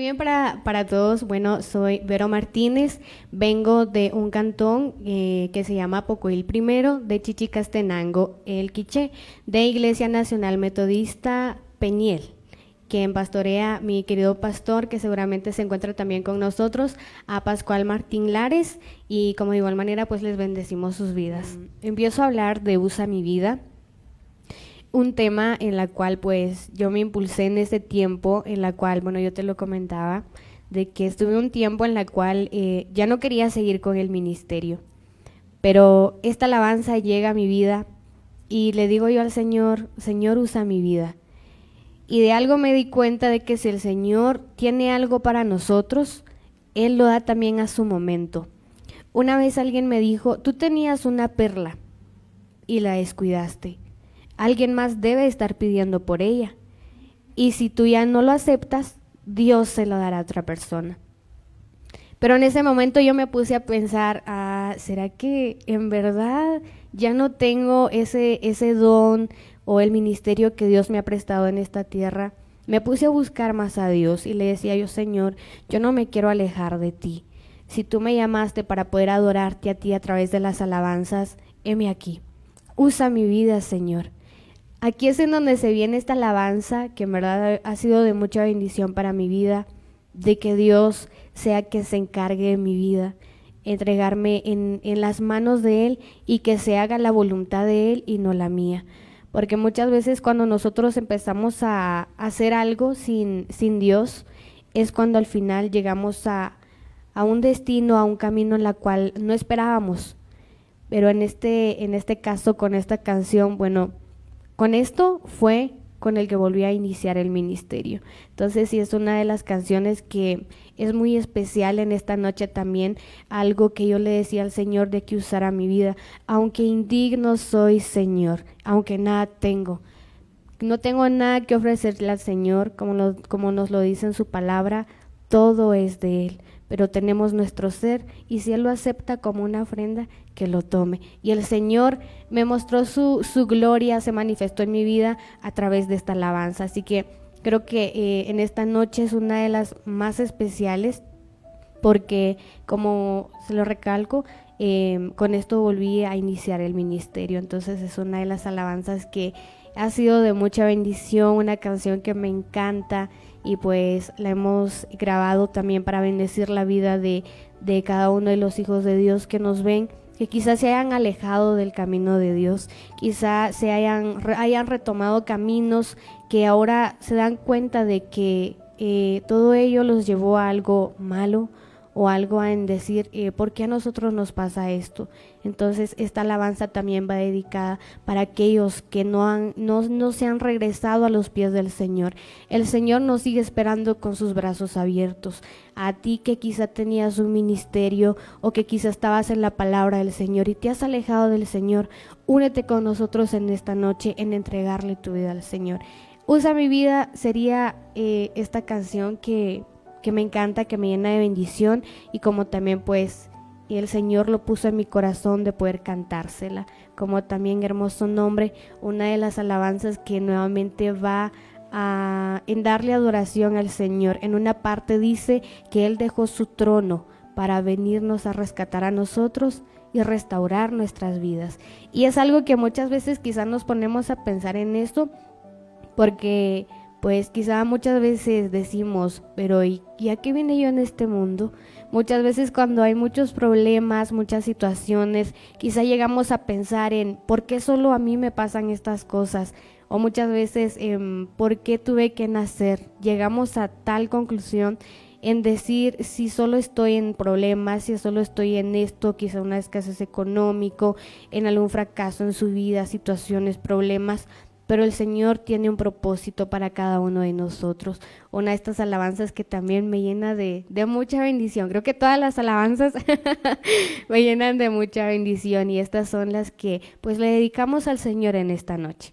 Muy bien para todos. Bueno, soy Vero Martínez, vengo de un cantón que se llama Pocoil I de Chichicastenango, el Quiché, de Iglesia Nacional Metodista Peñiel, quien pastorea mi querido pastor, que seguramente se encuentra también con nosotros, a Pascual Martín Lares, y como de igual manera pues les bendecimos sus vidas. Empiezo a hablar de Usa Mi Vida, un tema en la cual pues yo me impulsé en este tiempo, en la cual, bueno, yo te lo comentaba, de que estuve un tiempo en la cual ya no quería seguir con el ministerio, pero esta alabanza llega a mi vida y le digo yo al Señor: Señor, usa mi vida. Y de algo me di cuenta de que si el Señor tiene algo para nosotros, Él lo da también a su momento. Una vez alguien me dijo: tú tenías una perla y la descuidaste. Alguien más debe estar pidiendo por ella, y si tú ya no lo aceptas, Dios se lo dará a otra persona. Pero en ese momento yo me puse a pensar, ¿será que en verdad ya no tengo ese don o el ministerio que Dios me ha prestado en esta tierra? Me puse a buscar más a Dios y le decía yo: Señor, yo no me quiero alejar de ti. Si tú me llamaste para poder adorarte a ti a través de las alabanzas, heme aquí. Usa mi vida, Señor. Aquí es en donde se viene esta alabanza, que en verdad ha sido de mucha bendición para mi vida, de que Dios sea quien se encargue de mi vida, entregarme en las manos de Él, y que se haga la voluntad de Él y no la mía. Porque muchas veces cuando nosotros empezamos a hacer algo sin Dios, es cuando al final llegamos a un destino, a un camino en el cual no esperábamos. Pero en este caso, con esta canción, bueno, con esto fue con el que volví a iniciar el ministerio. Entonces sí es una de las canciones que es muy especial en esta noche también, algo que yo le decía al Señor de que usara mi vida. Aunque indigno soy, Señor, aunque nada tengo, no tengo nada que ofrecerle al Señor, como nos lo dice en su palabra, todo es de Él. Pero tenemos nuestro ser, y si Él lo acepta como una ofrenda, que lo tome. Y el Señor me mostró su gloria, se manifestó en mi vida a través de esta alabanza. Así que creo que en esta noche es una de las más especiales, porque como se lo recalco, con esto volví a iniciar el ministerio. Entonces es una de las alabanzas que ha sido de mucha bendición, una canción que me encanta, y pues la hemos grabado también para bendecir la vida de cada uno de los hijos de Dios que nos ven, que quizás se hayan alejado del camino de Dios, quizás se hayan retomado caminos que ahora se dan cuenta de que todo ello los llevó a algo malo, o algo en decir, ¿por qué a nosotros nos pasa esto? Entonces esta alabanza también va dedicada para aquellos que no se han regresado a los pies del Señor. El Señor nos sigue esperando con sus brazos abiertos. A ti que quizá tenías un ministerio, o que quizá estabas en la palabra del Señor y te has alejado del Señor, únete con nosotros en esta noche en entregarle tu vida al Señor. Usa mi vida sería esta canción que me encanta, que me llena de bendición, y como también pues el Señor lo puso en mi corazón de poder cantársela, como también Hermoso Nombre, una de las alabanzas que nuevamente va en darle adoración al Señor. En una parte dice que Él dejó su trono para venirnos a rescatar a nosotros y restaurar nuestras vidas, y es algo que muchas veces quizás nos ponemos a pensar en esto, porque pues quizá muchas veces decimos, pero ¿y a qué vine yo en este mundo? Muchas veces cuando hay muchos problemas, muchas situaciones, quizá llegamos a pensar en ¿por qué solo a mí me pasan estas cosas? O muchas veces ¿por qué tuve que nacer? Llegamos a tal conclusión en decir, si solo estoy en problemas, si solo estoy en esto, quizá una escasez económica, en algún fracaso en su vida, situaciones, problemas. Pero el Señor tiene un propósito para cada uno de nosotros. Una de estas alabanzas que también me llena de mucha bendición. Creo que todas las alabanzas me llenan de mucha bendición, y estas son las que pues le dedicamos al Señor en esta noche.